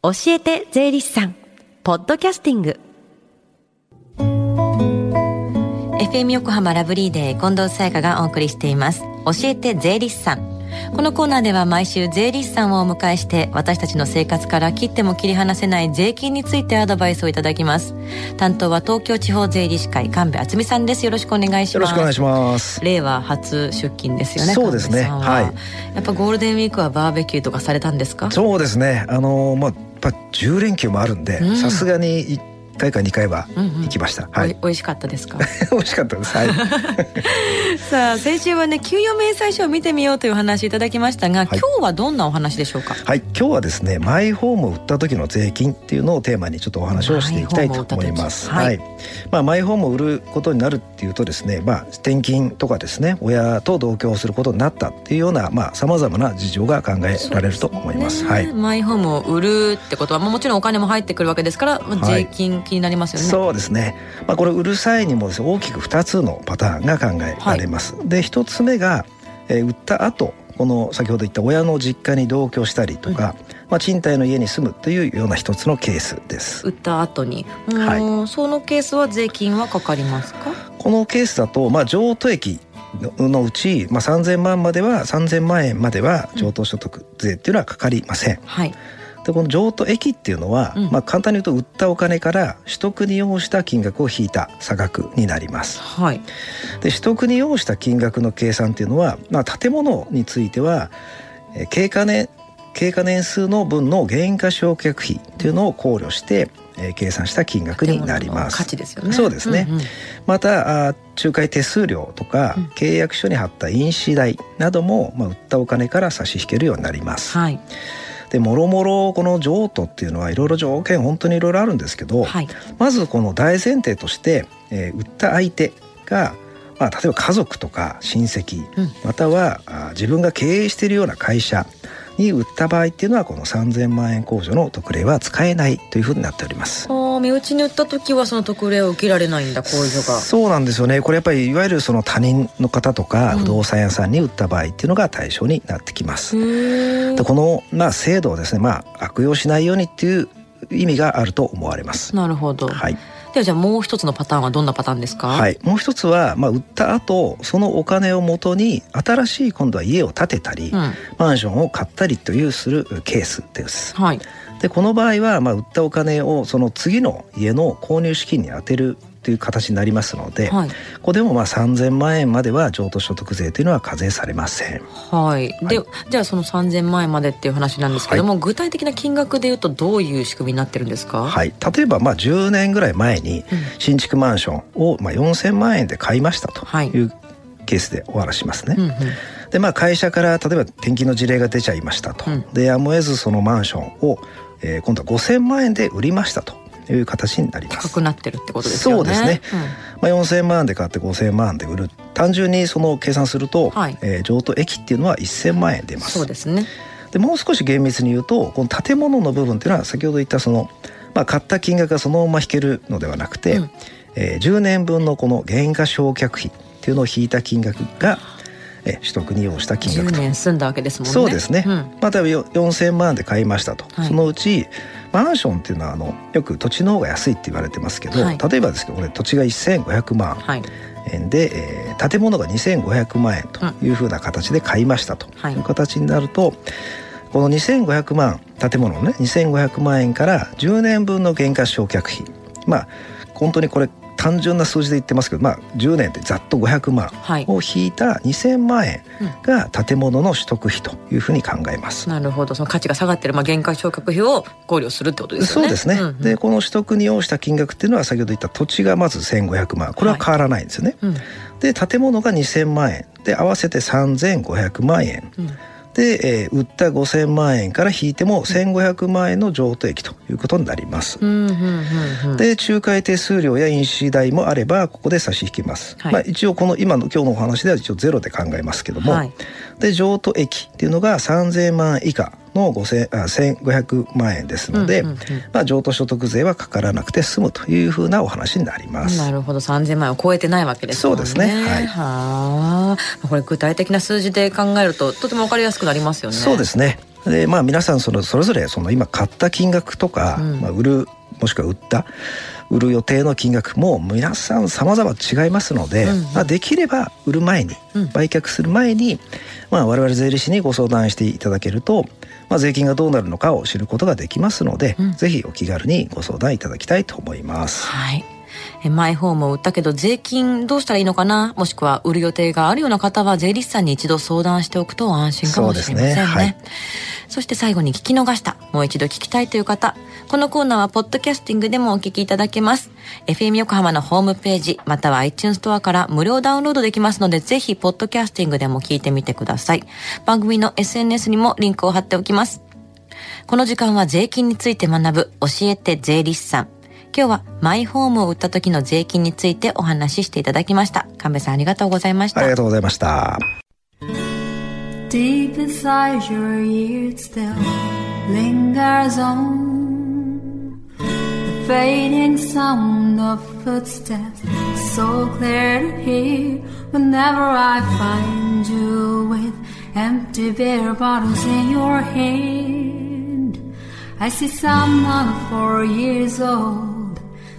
教えて税理士さんポッドキャスティング FM 横浜ラブリーデー近藤沙耶香がお送りしています。教えて税理士さん。このコーナーでは毎週税理士さんをお迎えして私たちの生活から切っても切り離せない税金についてアドバイスをいただきます。担当は東京地方税理士会神戸厚美さんです。よろしくお願いします。よろしくお願いします。令和初出勤ですよね。そうですね。はい。やっぱゴールデンウィークはバーベキューとかされたんですか？そうですね。まあやっぱ10連休もあるんで、さすがに1回か2回は行きました、はい、美味しかったですか？美味しかったです、はい、さあ先週はね給与明細書を見てみようというお話いただきましたが、はい、今日はどんなお話でしょうか？はい、今日はですねマイホームを売った時の税金っていうのをテーマにちょっとお話をしていきたいと思います。はい、まあ、マイホームを売ることになるっていうとですね、まあ、転勤とかですね親と同居をすることになったっていうようなさまざまな事情が考えられると思いま す。はい、マイホームを売るってことはもちろんお金も入ってくるわけですから、まあ、税金、はい気になりますよね。そうですね、まあ、これ売る際にもですね、大きく2つのパターンが考えられます、はい、で1つ目が、売った後この先ほど言った親の実家に同居したりとか、まあ、賃貸の家に住むというような一つのケースです。売った後に、はい、そのケースは税金はかかりますか？このケースだと、まあ、譲渡益のうち、まあ、3000万円までは譲渡所得税っていうのはかかりません。はい、でこの譲渡益っていうのは、まあ、簡単に言うと売ったお金から取得に要した金額を引いた差額になります。はい、で取得に要した金額の計算っていうのは、まあ、建物については経過年数の分の減価償却費っていうのを考慮して計算した金額になります。価値ですよね。そうですね。また仲介手数料とか、契約書に貼った印紙代なども、まあ、売ったお金から差し引けるようになります。はい、でもろもろこの譲渡っていうのはいろいろ条件本当にいろいろあるんですけど、はい、まずこの大前提として、売った相手が、まあ、例えば家族とか親戚、または自分が経営しているような会社に売った場合っていうのはこの3000万円控除の特例は使えないというふうになっております。身内に売った時はその特例を受けられないんだ、控除が。そうなんですよね。これやっぱりいわゆるその他人の方とか不動産屋さんに売った場合っていうのが対象になってきます。でこの、まあ、制度をですね、まあ、悪用しないようにっていう意味があると思われます。なるほど。はい、ではじゃあもう一つのパターンはどんなパターンですか？はい、もう一つは、まあ、売った後そのお金を元に新しい今度は家を建てたり、マンションを買ったりというするケースです。はい、でこの場合は、まあ、売ったお金をその次の家の購入資金に充てるという形になりますので、はい、ここでもまあ3000万円までは譲渡所得税というのは課税されません。はい、でじゃあその3000万円までっていう話なんですけども、はい、具体的な金額でいうとどういう仕組みになってるんですか？はい、例えばまあ10年ぐらい前に新築マンションをまあ4000万円で買いましたというケースでお話しますね。はい、でまあ、会社から例えば転勤の事例が出ちゃいましたと、でやむを得ずそのマンションを今度は5000万円で売りましたという形になります。高くなってるってことですよね。そうですね。まあ、4000万円で買って5000万円で売る、単純にその計算すると、譲渡益っていうのは1000万円出ます。そうですね。でもう少し厳密に言うとこの建物の部分っていうのは先ほど言ったその、まあ、買った金額がそのまま引けるのではなくて、10年分のこの減価償却費っていうのを引いた金額が取得に要した金額と。10年住んだわけですもんね。そうですね。また4000万円で買いましたと、そのうちマンションっていうのはよく土地の方が安いって言われてますけど、例えばですけどこれ土地が1500万円で、建物が2500万円というふうな形で買いましたという形になると、この2500万建物のね2500万円から10年分の減価償却費、まあ本当にこれ単純な数字で言ってますけど、まあ、10年でざっと500万を引いた2000万円が建物の取得費というふうに考えます。なるほど。その価値が下がっている、まあ、減価償却費を考慮するってことですよね。そうですね。でこの取得に要した金額っていうのは先ほど言った土地がまず1500万円、これは変わらないんですよね。で建物が2000万円で合わせて3500万円、で売った5000万円から引いても1500万円の譲渡益ということになります。で仲介手数料や印紙代もあればここで差し引きます。まあ、一応この今日のお話では一応ゼロで考えますけども、で譲渡益っていうのが3000万以下の1500万円ですので、まあ、譲渡所得税はかからなくて済むというふうなお話になります。なるほど。3000万円を超えてないわけですもんね。そうですね。はい、はあ、これ具体的な数字で考えるととても分かりやすくなりますよね。そうですね。で、まあ、皆さんそれぞれ今買った金額とか、売るもしくは売る予定の金額も皆さん様々違いますので、できれば売る前に、売却する前に、我々税理士にご相談していただけると、税金がどうなるのかを知ることができますので、ぜひお気軽にご相談いただきたいと思います。はい。マイホームを売ったけど税金どうしたらいいのかな、もしくは売る予定があるような方は税理士さんに一度相談しておくと安心かもしれませんね。 そうですね、はい、そして最後に聞き逃した、もう一度聞きたいという方、このコーナーはポッドキャスティングでもお聞きいただけます。 FM 横浜のホームページまたは iTunes ストアから無料ダウンロードできますので、ぜひポッドキャスティングでも聞いてみてください。番組の SNS にもリンクを貼っておきます。この時間は税金について学ぶ教えて税理士さん、今日はマイホームを売った時の税金についてお話ししていただきました。神戸さん、ありがとうございました。ありがとうございました。 Deep inside your ears still lingers on the fading sound of footsteps so clear to hear whenever I find you with empty beer bottles in your hand I see someone 4 years old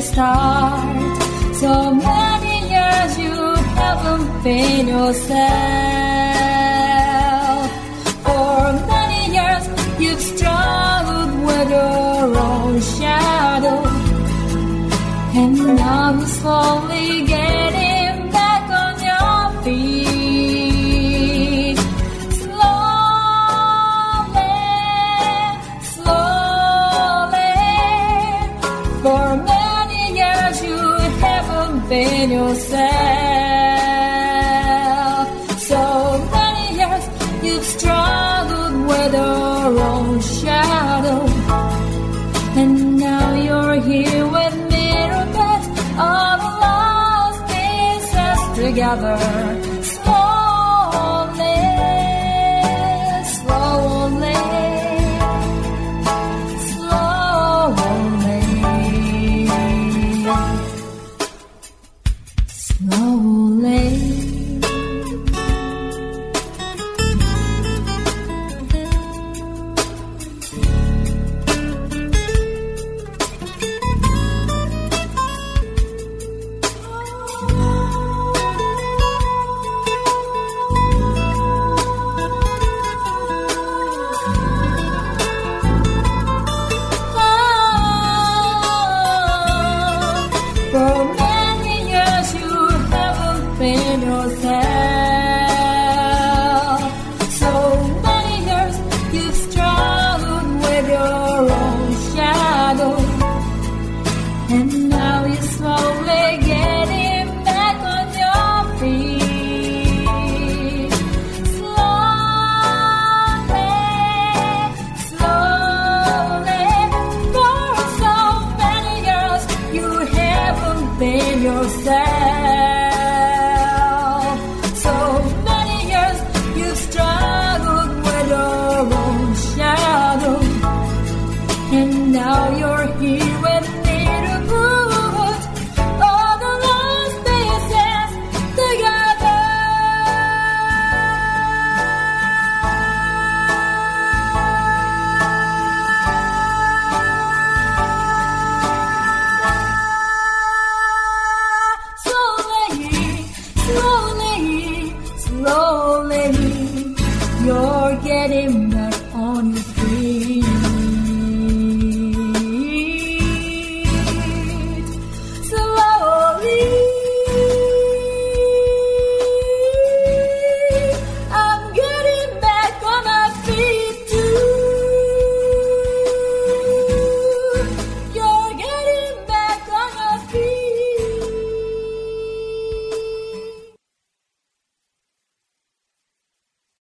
start. So many years you haven't been yourself. For many years you've struggled with your own shadow, and now you're slowly getting back on your feet. Slowly, slowly.For many years you haven't been yourself. So many years you've struggled with your own shadow, and now you're here with mirror beds, all the lost pieces together.